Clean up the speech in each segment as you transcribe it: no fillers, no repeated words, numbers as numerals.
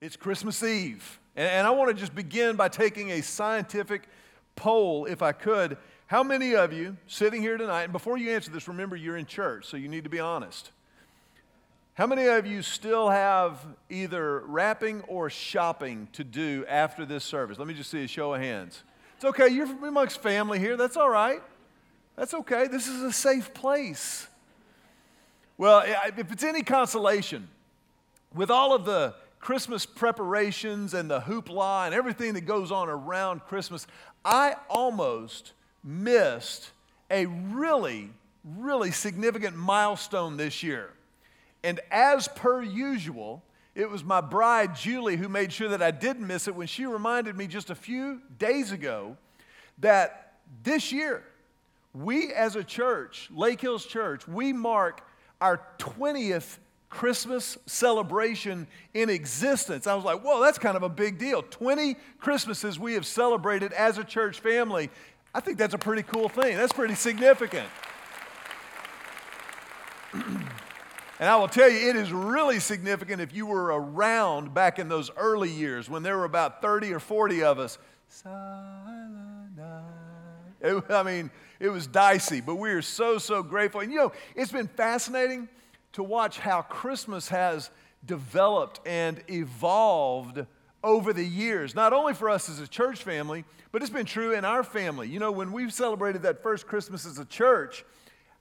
It's Christmas Eve. And I want to just begin by taking a scientific poll, if I could. How many of you sitting here tonight, and before you answer this, remember you're in church, so you need to be honest. How many of you still have either wrapping or shopping to do after this service? Let me just see a show of hands. It's okay. You're amongst family here. That's all right. That's okay. This is a safe place. Well, if it's any consolation, with all of the Christmas preparations and the hoopla and everything that goes on around Christmas, I almost missed a really, really significant milestone this year. And as per usual, it was my bride, Julie, who made sure that I didn't miss it when she reminded me just a few days ago that this year, we as a church, Lake Hills Church, we mark our 20th Christmas celebration in existence. I was like, whoa, that's kind of a big deal. 20 Christmases we have celebrated as a church family. I think that's a pretty cool thing. That's pretty significant. And I will tell you, it is really significant if you were around back in those early years when there were about 30 or 40 of us. Silent night. It was dicey, but we are so grateful. And you know, it's been fascinating to watch how Christmas has developed and evolved over the years, not only for us as a church family, but it's been true in our family. You know, when we celebrated that first Christmas as a church,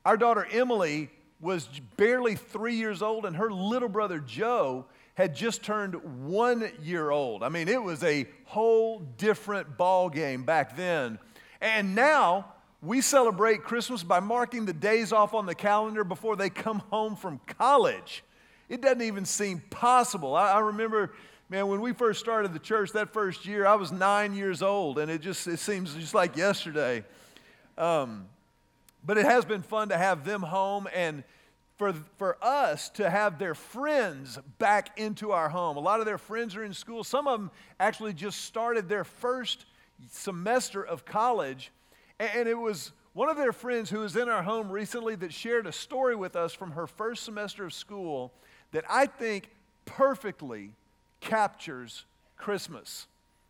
our daughter Emily was barely 3 years old, and her little brother Joe had just turned 1 year old. I mean, it was a whole different ball game back then. And now we celebrate Christmas by marking the days off on the calendar before they come home from college. It doesn't even seem possible. I remember, man, when we first started the church that first year, I was 9 years old, and it seems just like yesterday. But it has been fun to have them home and for us to have their friends back into our home. A lot of their friends are in school. Some of them actually just started their first semester of college. And it was one of their friends who was in our home recently that shared a story with us from her first semester of school that I think perfectly captures Christmas.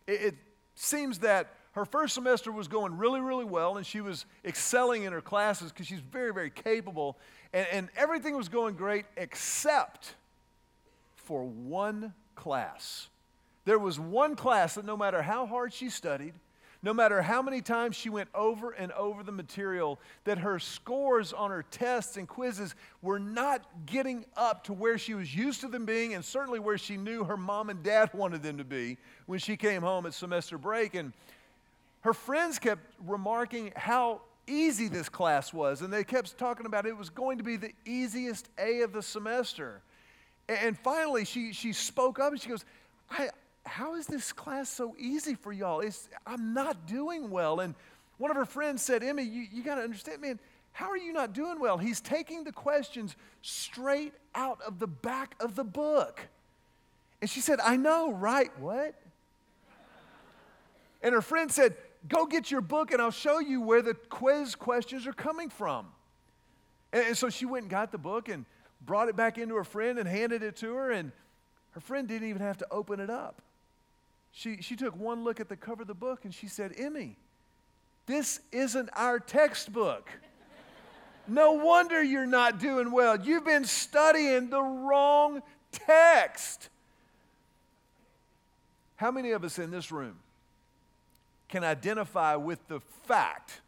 It seems that her first semester was going really, really well, and she was excelling in her classes because she's very, very capable, and everything was going great except for one class. There was one class that no matter how hard she studied, no matter how many times she went over and over the material, that her scores on her tests and quizzes were not getting up to where she was used to them being, and certainly where she knew her mom and dad wanted them to be when she came home at semester break. And her friends kept remarking how easy this class was, and they kept talking about it was going to be the easiest A of the semester. And finally, she spoke up and she goes, how is this class so easy for y'all? I'm not doing well. And one of her friends said, Emmy, you got to understand, man, how are you not doing well? He's taking the questions straight out of the back of the book. And she said, I know, right? What? And her friend said, go get your book and I'll show you where the quiz questions are coming from. And so she went and got the book and brought it back into her friend and handed it to her, and her friend didn't even have to open it up. She took one look at the cover of the book and she said, Emmy, this isn't our textbook. No wonder you're not doing well. You've been studying the wrong text. How many of us in this room can identify with the fact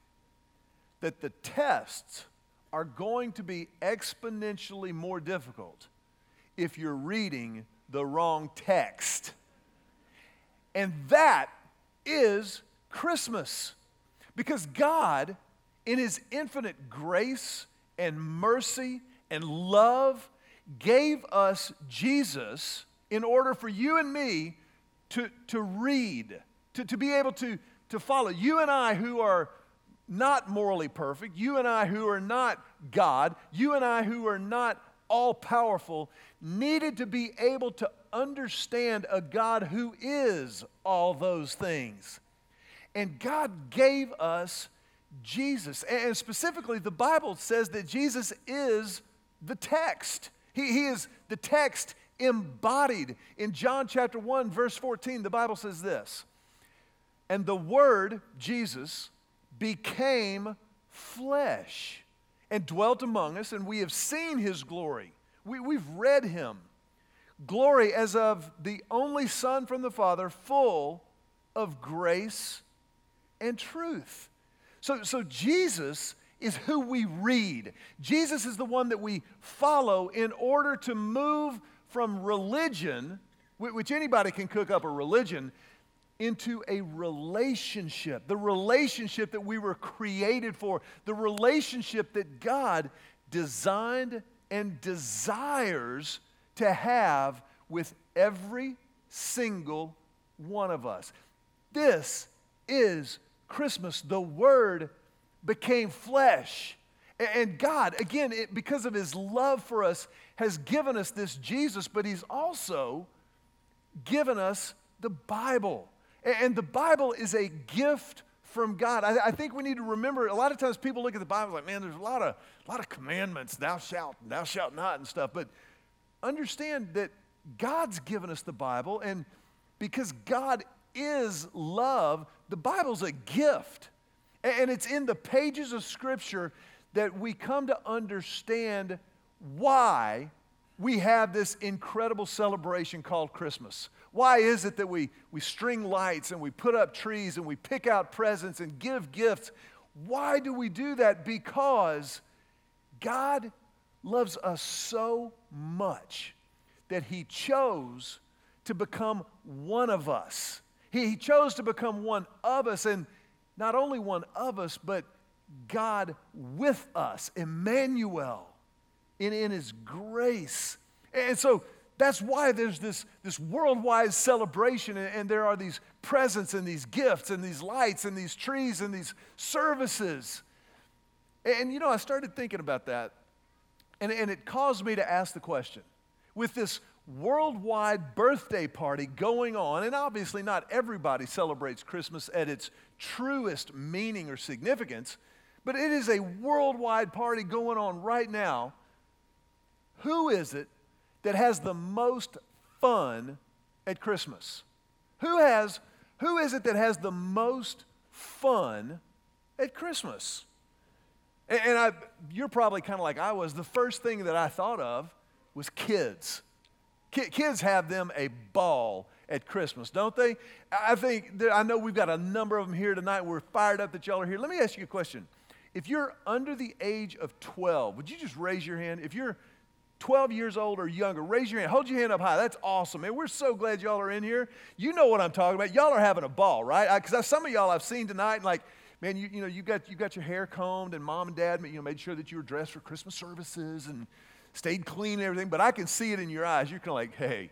that the tests are going to be exponentially more difficult if you're reading the wrong text? And that is Christmas. Because God, in His infinite grace and mercy and love, gave us Jesus in order for you and me to read, to be able to follow. You and I who are not morally perfect, you and I who are not God, you and I who are not all-powerful, needed to be able to understand a God who is all those things. And God gave us Jesus. And specifically, the Bible says that Jesus is the text. He is the text embodied. In John chapter 1, verse 14, the Bible says this, and the Word, Jesus, became flesh and dwelt among us, and we have seen His glory. We've read Him. Glory as of the only Son from the Father, full of grace and truth. So Jesus is who we read. Jesus is the one that we follow in order to move from religion, which anybody can cook up a religion, into a relationship, the relationship that we were created for, the relationship that God designed and desires to have with every single one of us. This is Christmas. The Word became flesh. And God, again, because of His love for us, has given us this Jesus, but He's also given us the Bible. And the Bible is a gift from God. I think we need to remember, a lot of times people look at the Bible like, man, there's a lot of commandments, thou shalt, and thou shalt not, and stuff. But understand that God's given us the Bible, and because God is love, the Bible's a gift. And it's in the pages of Scripture that we come to understand why we have this incredible celebration called Christmas. Why is it that we string lights and we put up trees and we pick out presents and give gifts? Why do we do that? Because God loves us so much that He chose to become one of us. He chose to become one of us, and not only one of us, but God with us, Emmanuel, in His grace. And so that's why there's this worldwide celebration, and there are these presents and these gifts and these lights and these trees and these services. And, I started thinking about that, and it caused me to ask the question, with this worldwide birthday party going on, and obviously not everybody celebrates Christmas at its truest meaning or significance, but it is a worldwide party going on right now, who is it that has the most fun at Christmas? Who is it that has the most fun at Christmas? And you're probably kind of like I was. The first thing that I thought of was kids. Kids have them a ball at Christmas, don't they? I know we've got a number of them here tonight. We're fired up that y'all are here. Let me ask you a question. If you're under the age of 12, would you just raise your hand? If you're 12 years old or younger, raise your hand. Hold your hand up high. That's awesome, man. We're so glad y'all are in here. You know what I'm talking about. Y'all are having a ball, right? Because some of y'all I've seen tonight, and like, man, you got your hair combed, and mom and dad made sure that you were dressed for Christmas services and stayed clean and everything. But I can see it in your eyes. You're kind of like, hey,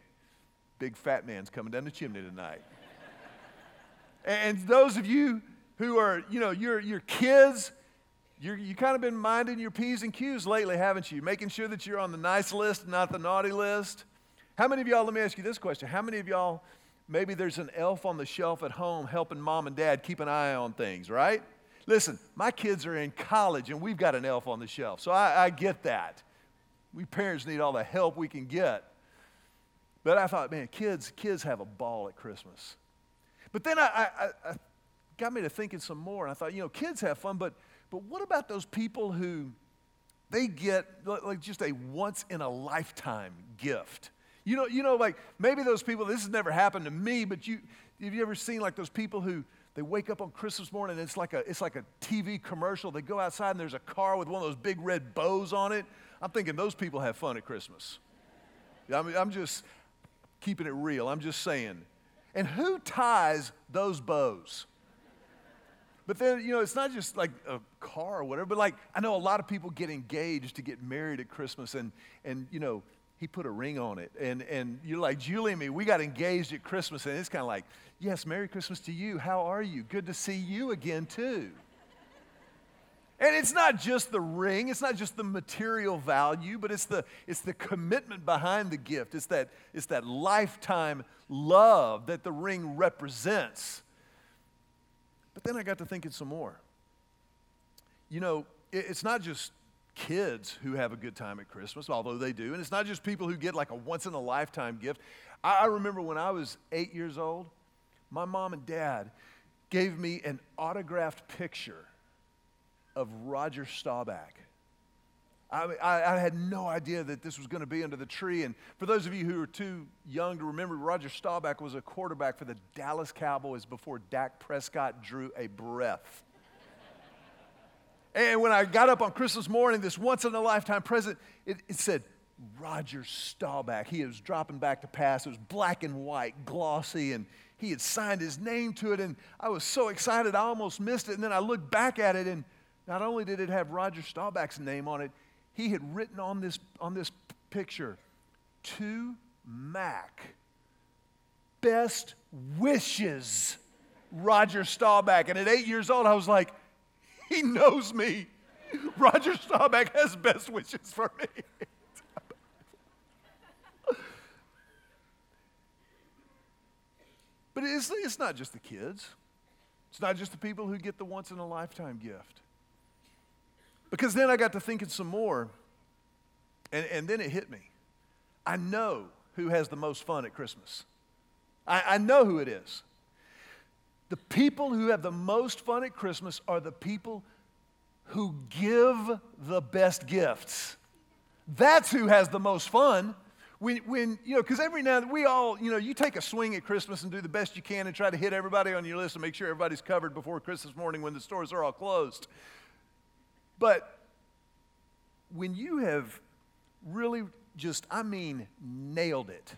big fat man's coming down the chimney tonight. And those of you who are, your kids. You've kind of been minding your P's and Q's lately, haven't you? Making sure that you're on the nice list, not the naughty list. How many of y'all, let me ask you this question. How many of y'all, maybe there's an elf on the shelf at home helping mom and dad keep an eye on things, right? Listen, my kids are in college, and we've got an elf on the shelf, so I get that. We parents need all the help we can get. But I thought, man, kids have a ball at Christmas. But then I got me to thinking some more, and I thought, kids have fun, but what about those people who they get like just a once-in-a-lifetime gift? Like maybe those people, this has never happened to me, but have you ever seen like those people who they wake up on Christmas morning and it's like a TV commercial. They go outside and there's a car with one of those big red bows on it. I'm thinking those people have fun at Christmas. I mean, I'm just keeping it real. I'm just saying. And who ties those bows? But then, it's not just like a car or whatever, but like I know a lot of people get engaged to get married at Christmas and he put a ring on it. And you're like, Julie and me, we got engaged at Christmas, and it's kind of like, yes, Merry Christmas to you. How are you? Good to see you again too. And it's not just the ring, it's not just the material value, but it's the commitment behind the gift. It's that lifetime love that the ring represents. But then I got to thinking some more. It's not just kids who have a good time at Christmas, although they do. And it's not just people who get like a once-in-a-lifetime gift. I remember when I was 8 years old, my mom and dad gave me an autographed picture of Roger Staubach. I had no idea that this was going to be under the tree. And for those of you who are too young to remember, Roger Staubach was a quarterback for the Dallas Cowboys before Dak Prescott drew a breath. And when I got up on Christmas morning, this once-in-a-lifetime present, it said, Roger Staubach. He was dropping back to pass. It was black and white, glossy, and he had signed his name to it, and I was so excited I almost missed it. And then I looked back at it, and not only did it have Roger Staubach's name on it, he had written on this picture, "To Mac, best wishes, Roger Staubach." And at 8 years old, I was like, he knows me. Roger Staubach has best wishes for me. But it's not just the kids. It's not just the people who get the once-in-a-lifetime gift. Because then I got to thinking some more, and then it hit me. I know who has the most fun at Christmas. I know who it is. The people who have the most fun at Christmas are the people who give the best gifts. That's who has the most fun. When you know, because every now and then we all, you know, you take a swing at Christmas and do the best you can and try to hit everybody on your list and make sure everybody's covered before Christmas morning when the stores are all closed. But when you have really just, I mean, nailed it,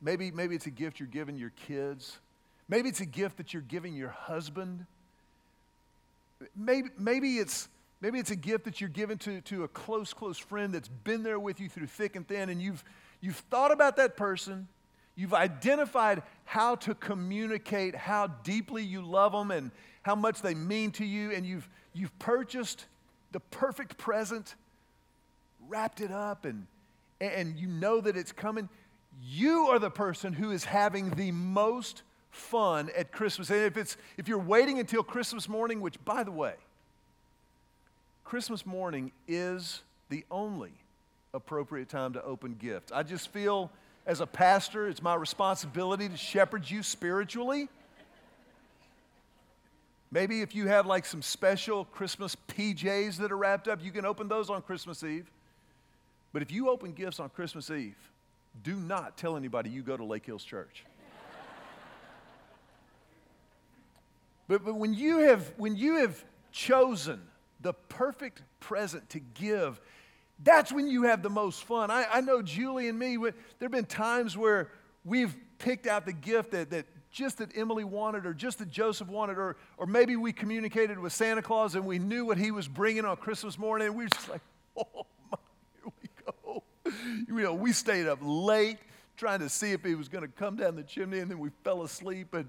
maybe it's a gift you're giving your kids. Maybe it's a gift that you're giving your husband. Maybe it's a gift that you're giving to a close friend that's been there with you through thick and thin, and you've thought about that person, you've identified how to communicate how deeply you love them and how much they mean to you, and you've purchased the perfect present, wrapped it up, and you know that it's coming. You are the person who is having the most fun at Christmas. And if you're waiting until Christmas morning, which, by the way, Christmas morning is the only appropriate time to open gifts. I just feel, as a pastor, it's my responsibility to shepherd you spiritually. Maybe if you have like some special Christmas PJs that are wrapped up, you can open those on Christmas Eve. But if you open gifts on Christmas Eve, do not tell anybody you go to Lake Hills Church. But when you have chosen the perfect present to give, that's when you have the most fun. I know Julie and me, there have been times where we've picked out the gift that Emily wanted, or just that Joseph wanted, or maybe we communicated with Santa Claus and we knew what he was bringing on Christmas morning, and we were just like, oh my, here we go. You know, we stayed up late trying to see if he was going to come down the chimney, and then we fell asleep, and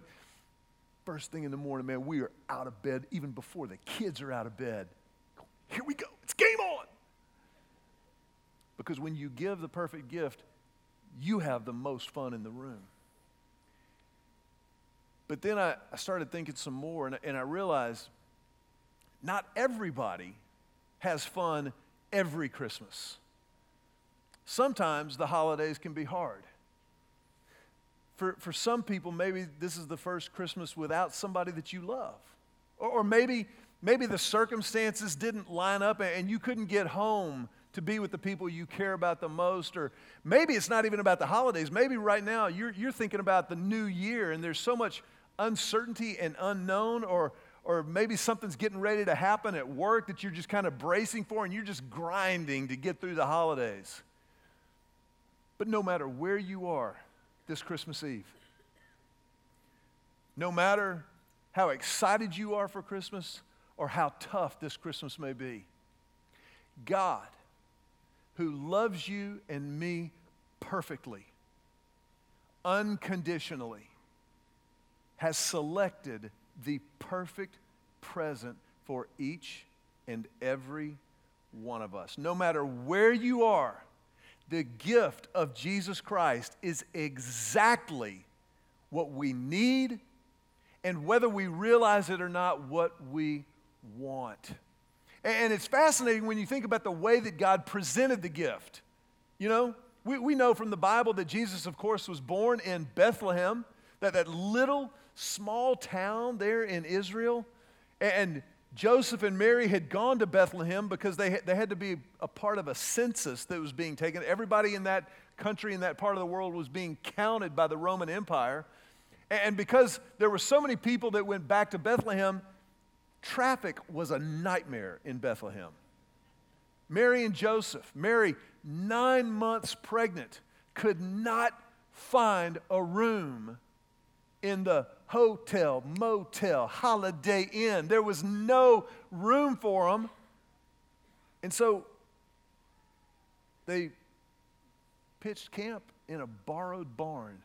first thing in the morning, man, we are out of bed even before the kids are out of bed. Here we go. It's game on. Because when you give the perfect gift, you have the most fun in the room. But then I started thinking some more, and I realized not everybody has fun every Christmas. Sometimes the holidays can be hard. For some people, maybe this is the first Christmas without somebody that you love. Or maybe the circumstances didn't line up and you couldn't get home to be with the people you care about the most. Or maybe it's not even about the holidays. Maybe right now you're thinking about the new year and there's so much uncertainty and unknown, or maybe something's getting ready to happen at work that you're just kind of bracing for and you're just grinding to get through the holidays. But no matter where you are this Christmas Eve, no matter how excited you are for Christmas or how tough this Christmas may be, God, who loves you and me perfectly, unconditionally, has selected the perfect present for each and every one of us. No matter where you are, the gift of Jesus Christ is exactly what we need, and whether we realize it or not, what we want. And it's fascinating when you think about the way that God presented the gift. You know, we know from the Bible that Jesus, of course, was born in Bethlehem, that little small town there in Israel. And Joseph and Mary had gone to Bethlehem because they had to be a part of a census that was being taken. Everybody in that country, in that part of the world, was being counted by the Roman Empire. And because there were so many people that went back to Bethlehem, traffic was a nightmare in Bethlehem. Mary and Joseph, Mary, 9 months pregnant, could not find a room in the hotel, motel, Holiday Inn. There was no room for them. And so they pitched camp in a borrowed barn.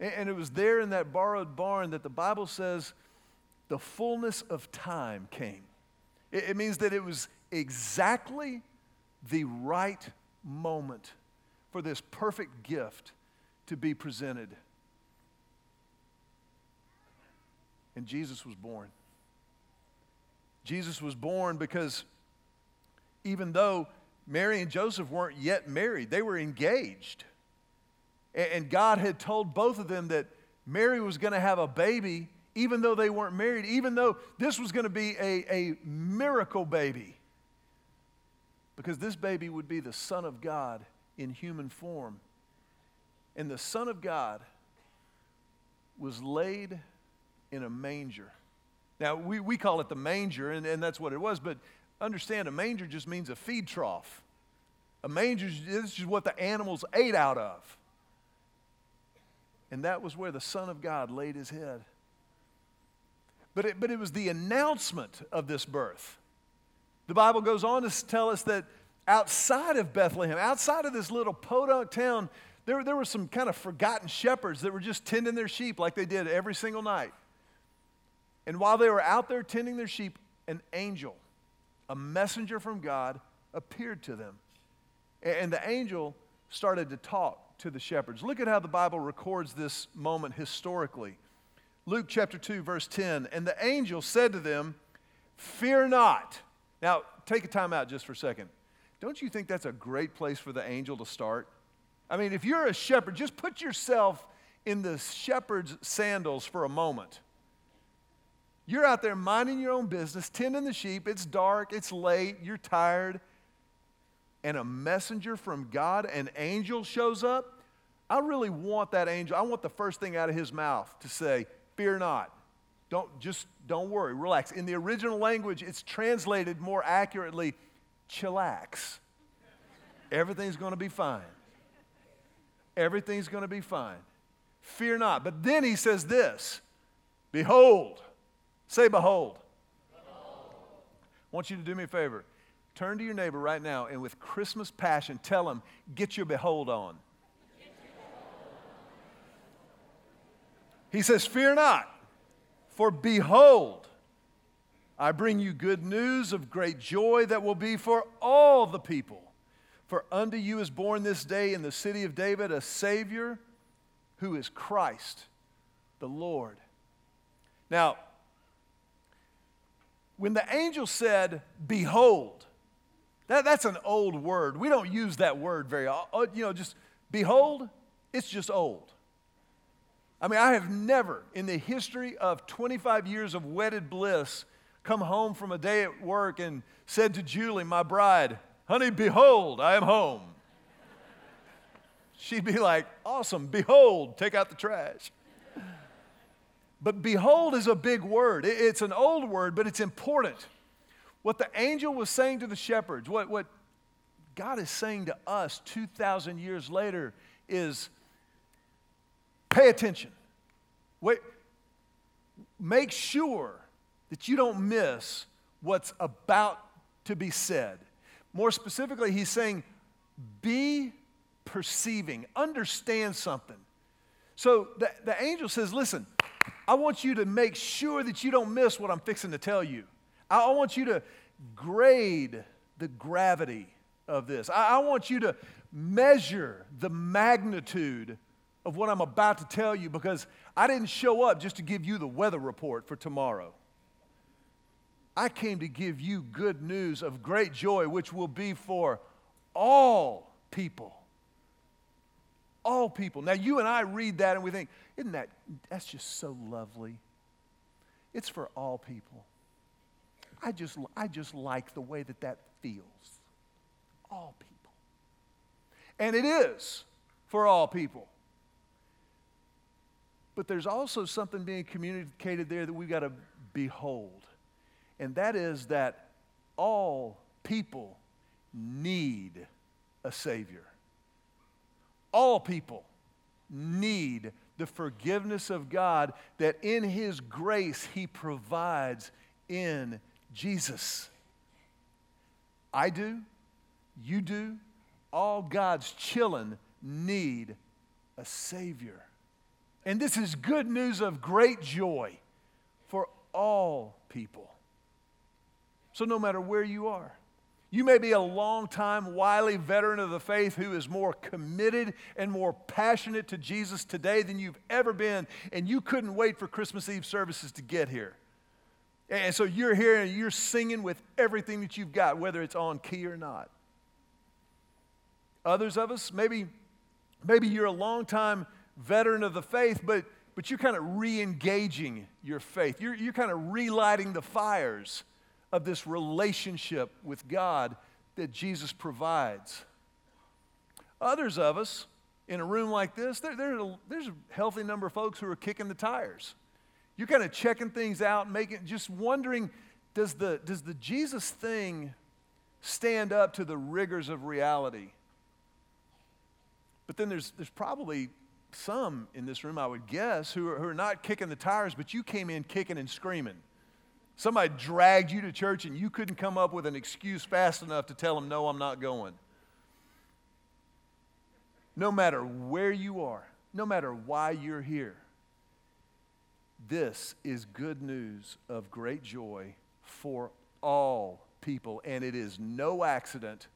And it was there in that borrowed barn that the Bible says the fullness of time came. It means that it was exactly the right moment for this perfect gift to be presented. And Jesus was born. Jesus was born because even though Mary and Joseph weren't yet married, they were engaged. And God had told both of them that Mary was going to have a baby even though they weren't married, even though this was going to be a miracle baby, because this baby would be the Son of God in human form. And the Son of God was laid in a manger. Now, we call it the manger, and that's what it was, but understand, a manger just means a feed trough. A manger is just what the animals ate out of. And that was where the Son of God laid his head. But it was the announcement of this birth. The Bible goes on to tell us that outside of Bethlehem, outside of this little podunk town, there were some kind of forgotten shepherds that were just tending their sheep like they did every single night. And while they were out there tending their sheep, an angel, a messenger from God, appeared to them. And the angel started to talk to the shepherds. Look at how the Bible records this moment historically. Luke chapter 2, verse 10, and the angel said to them, "Fear not." Now, take a time out just for a second. Don't you think that's a great place for the angel to start? I mean, if you're a shepherd, just put yourself in the shepherd's sandals for a moment. You're out there minding your own business, tending the sheep. It's dark, it's late, you're tired. And a messenger from God, an angel, shows up. I really want that angel. I want the first thing out of his mouth to say, "Fear not." Don't worry, relax. In the original language, it's translated more accurately, "Chillax." Everything's going to be fine. Everything's going to be fine. Fear not. But then he says this, "Behold." Say, "Behold." Behold. I want you to do me a favor. Turn to your neighbor right now and with Christmas passion, tell him, "Get your behold on." Get your behold on. He says, "Fear not, for behold, I bring you good news of great joy that will be for all the people. For unto you is born this day in the city of David a Savior who is Christ the Lord." Now, when the angel said, "Behold," that's an old word. We don't use that word very often. You know, just behold, it's just old. I mean, I have never in the history of 25 years of wedded bliss come home from a day at work and said to Julie, my bride, "Honey, behold, I am home." She'd be like, "Awesome, behold, take out the trash." But behold is a big word. It's an old word, but it's important. What the angel was saying to the shepherds, what God is saying to us 2,000 years later is, pay attention. Wait, make sure that you don't miss what's about to be said. More specifically, he's saying, be perceiving, understand something. So the angel says, "Listen, I want you to make sure that you don't miss what I'm fixing to tell you. I want you to grade the gravity of this. I want you to measure the magnitude of what I'm about to tell you, because I didn't show up just to give you the weather report for tomorrow. I came to give you good news of great joy, which will be for all people. All people. Now, you and I read that and we think, isn't that, that's just so lovely. It's for all people. I just like the way that feels. All people. And it is for all people. But there's also something being communicated there that we've got to behold. And that is that all people need a Savior. All people need the forgiveness of God that in His grace He provides in Jesus. I do, you do, all God's children need a Savior. And this is good news of great joy for all people. So no matter where you are, you may be a long-time wily veteran of the faith who is more committed and more passionate to Jesus today than you've ever been, and you couldn't wait for Christmas Eve services to get here. And so you're here and you're singing with everything that you've got, whether it's on key or not. Others of us, maybe you're a long-time veteran of the faith, but you're kind of re-engaging your faith. You're kind of relighting the fires of this relationship with God that Jesus provides. Others of us in a room like this, there's a healthy number of folks who are kicking the tires. You're kind of checking things out, just wondering, does the Jesus thing stand up to the rigors of reality? But then there's probably some in this room, I would guess, who are not kicking the tires, but you came in kicking and screaming. Somebody dragged you to church and you couldn't come up with an excuse fast enough to tell them, no, I'm not going. No matter where you are, no matter why you're here, this is good news of great joy for all people. And it is no accident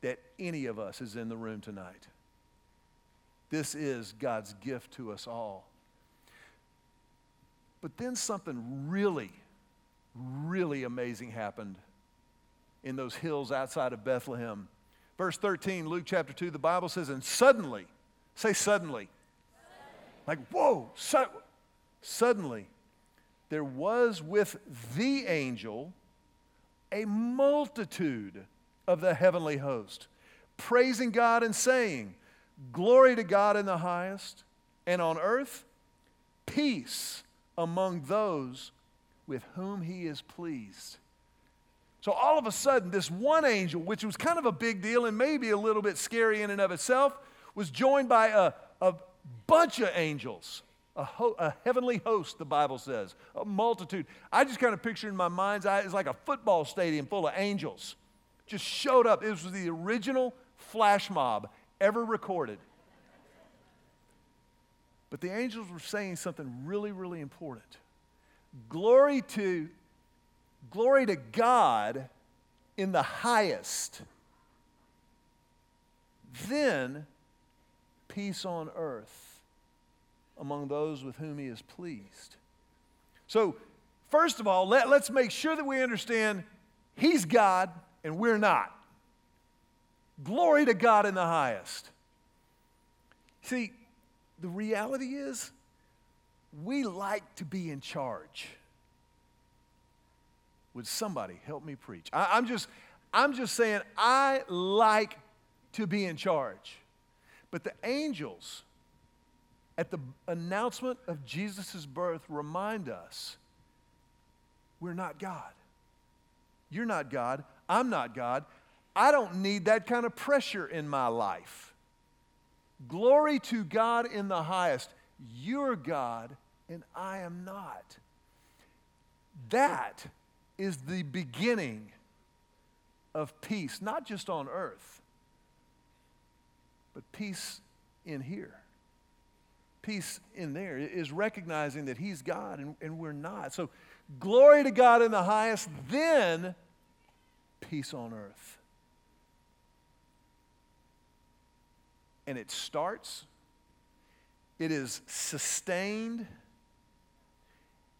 that any of us is in the room tonight. This is God's gift to us all. But then something really amazing happened in those hills outside of Bethlehem. Verse 13, Luke chapter 2, the Bible says, and suddenly, say suddenly. Like, whoa, suddenly, there was with the angel a multitude of the heavenly host, praising God and saying, glory to God in the highest, and on earth, peace among those with whom He is pleased. So all of a sudden, this one angel, which was kind of a big deal and maybe a little bit scary in and of itself, was joined by a bunch of angels, a heavenly host, the Bible says, a multitude. I just kind of picture in my mind's eye, it's like a football stadium full of angels. Just showed up. It was the original flash mob ever recorded. But the angels were saying something really important. Glory to God in the highest. Then peace on earth among those with whom He is pleased. So, first of all, let's make sure that we understand He's God and we're not. Glory to God in the highest. See, the reality is, we like to be in charge. Would somebody help me preach? I'm just saying I like to be in charge. But the angels at the announcement of Jesus' birth remind us we're not God. You're not God. I'm not God. I don't need that kind of pressure in my life. Glory to God in the highest. You're God and I am not. That is the beginning of peace, not just on earth, but peace in here. Peace in there is recognizing that He's God and we're not. So glory to God in the highest, then peace on earth. And it starts. It is sustained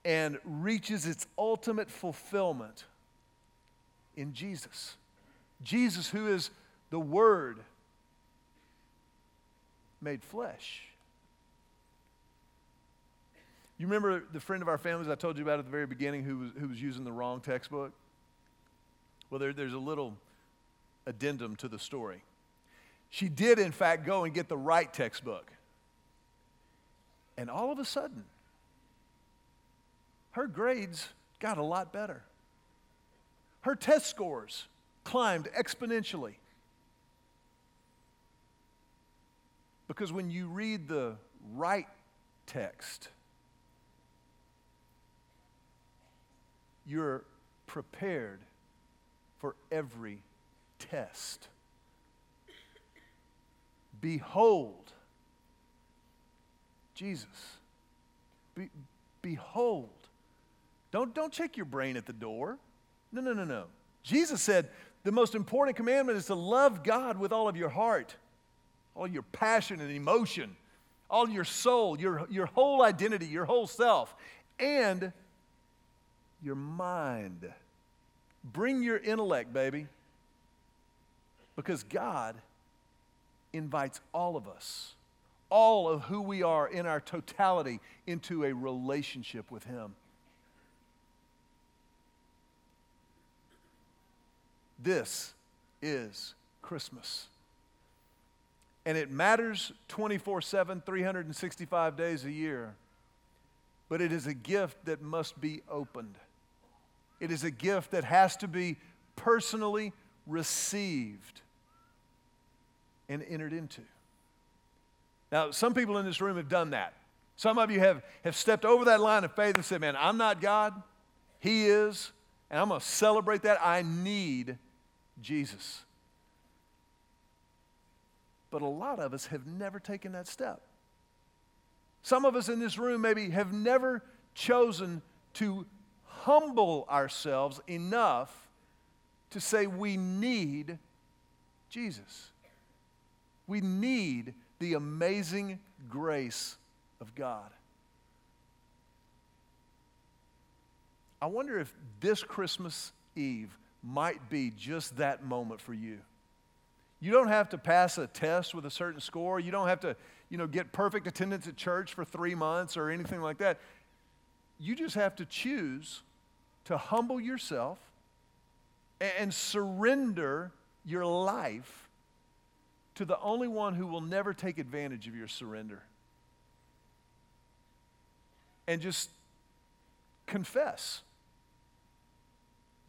and reaches its ultimate fulfillment in Jesus. Jesus, who is the Word made flesh. You remember the friend of our families I told you about at the very beginning who was using the wrong textbook? Well, there's a little addendum to the story. She did, in fact, go and get the right textbook. And all of a sudden, her grades got a lot better. Her test scores climbed exponentially. Because when you read the right text, you're prepared for every test. Behold, Jesus. Behold. Don't check your brain at the door. No. Jesus said the most important commandment is to love God with all of your heart, all your passion and emotion, all your soul, your whole identity, your whole self, and your mind. Bring your intellect, baby, because God invites all of us, all of who we are in our totality, into a relationship with Him. This is Christmas. And it matters 24/7, 365 days a year. But it is a gift that must be opened. It is a gift that has to be personally received and entered into. Now, some people in this room have done that. Some of you have stepped over that line of faith and said, man, I'm not God. He is. And I'm going to celebrate that. I need Jesus. But a lot of us have never taken that step. Some of us in this room maybe have never chosen to humble ourselves enough to say we need Jesus. We need the amazing grace of God. I wonder if this Christmas Eve might be just that moment for you. You don't have to pass a test with a certain score. You don't have to, get perfect attendance at church for 3 months or anything like that. You just have to choose to humble yourself and surrender your life to the only one who will never take advantage of your surrender. And just confess,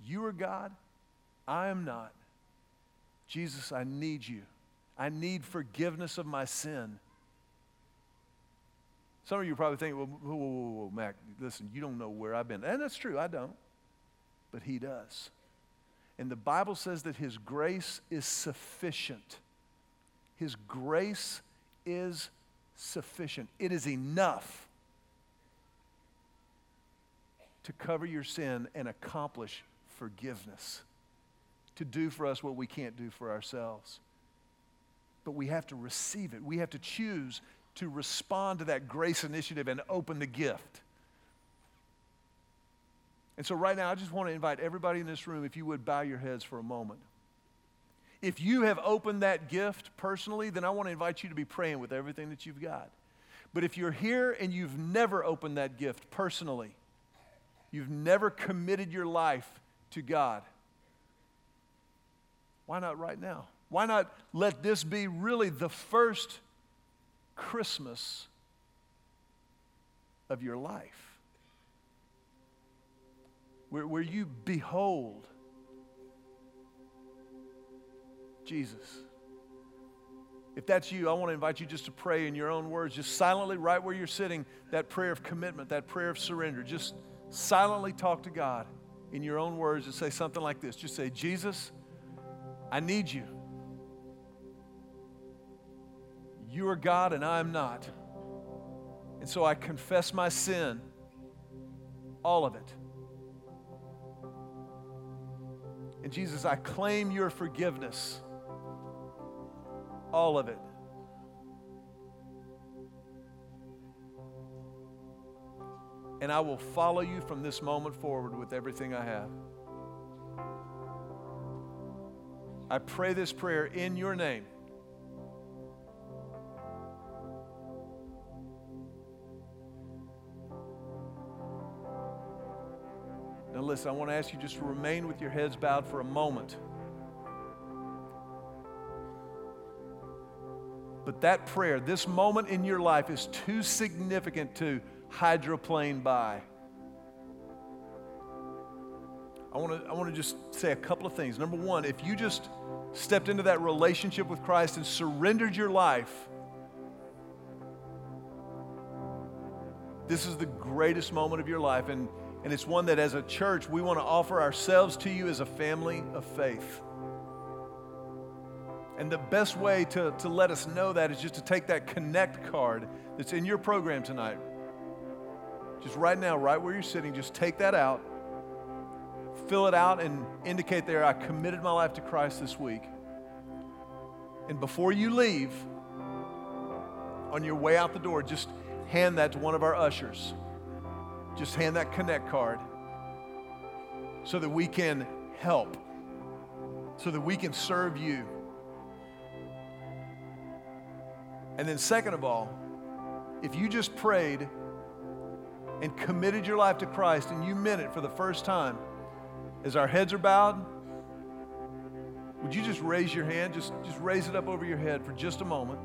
you are God, I am not. Jesus, I need you. I need forgiveness of my sin. Some of you are probably thinking, well, whoa, Mac, listen, you don't know where I've been. And that's true, I don't. But He does. And the Bible says that His grace is sufficient. His grace is sufficient. It is enough to cover your sin and accomplish forgiveness. To do for us what we can't do for ourselves. But we have to receive it. We have to choose to respond to that grace initiative and open the gift. And so right now, I just want to invite everybody in this room, if you would, bow your heads for a moment. If you have opened that gift personally, then I want to invite you to be praying with everything that you've got. But if you're here and you've never opened that gift personally, you've never committed your life to God, why not right now? Why not let this be really the first Christmas of your life, where you behold Jesus? If that's you, I want to invite you just to pray in your own words, just silently right where you're sitting, that prayer of commitment, that prayer of surrender. Just silently talk to God in your own words and say something like this. Just say, Jesus, I need you. You are God and I am not. And so I confess my sin, all of it. And Jesus, I claim your forgiveness, all of it. And I will follow you from this moment forward with everything I have. I pray this prayer in your name. Now listen, I want to ask you just to remain with your heads bowed for a moment. But that prayer, this moment in your life is too significant to hydroplane by. I want to just say a couple of things. Number one, if you just stepped into that relationship with Christ and surrendered your life, this is the greatest moment of your life. And it's one that as a church, we want to offer ourselves to you as a family of faith. And the best way to let us know that is just to take that Connect card that's in your program tonight. Just right now, right where you're sitting, just take that out. Fill it out and indicate there, I committed my life to Christ this week. And before you leave, on your way out the door, just hand that to one of our ushers. Just hand that Connect card so that we can help, so that we can serve you. And then second of all, if you just prayed and committed your life to Christ and you meant it for the first time, as our heads are bowed, would you just raise your hand? Just raise it up over your head for just a moment.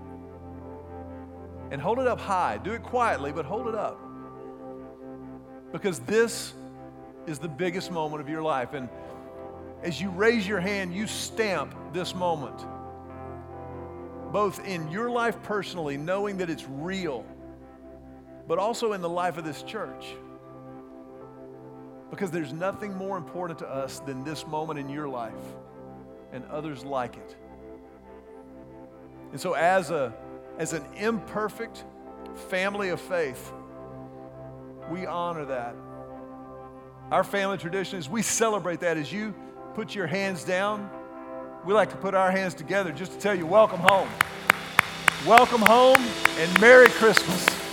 And hold it up high. Do it quietly, but hold it up. Because this is the biggest moment of your life. And as you raise your hand, you stamp this moment. Both in your life personally, knowing that it's real, but also in the life of this church. Because there's nothing more important to us than this moment in your life and others like it. And so as an imperfect family of faith, we honor that. Our family tradition is we celebrate that. As you put your hands down, we like to put our hands together just to tell you welcome home. Welcome home and Merry Christmas.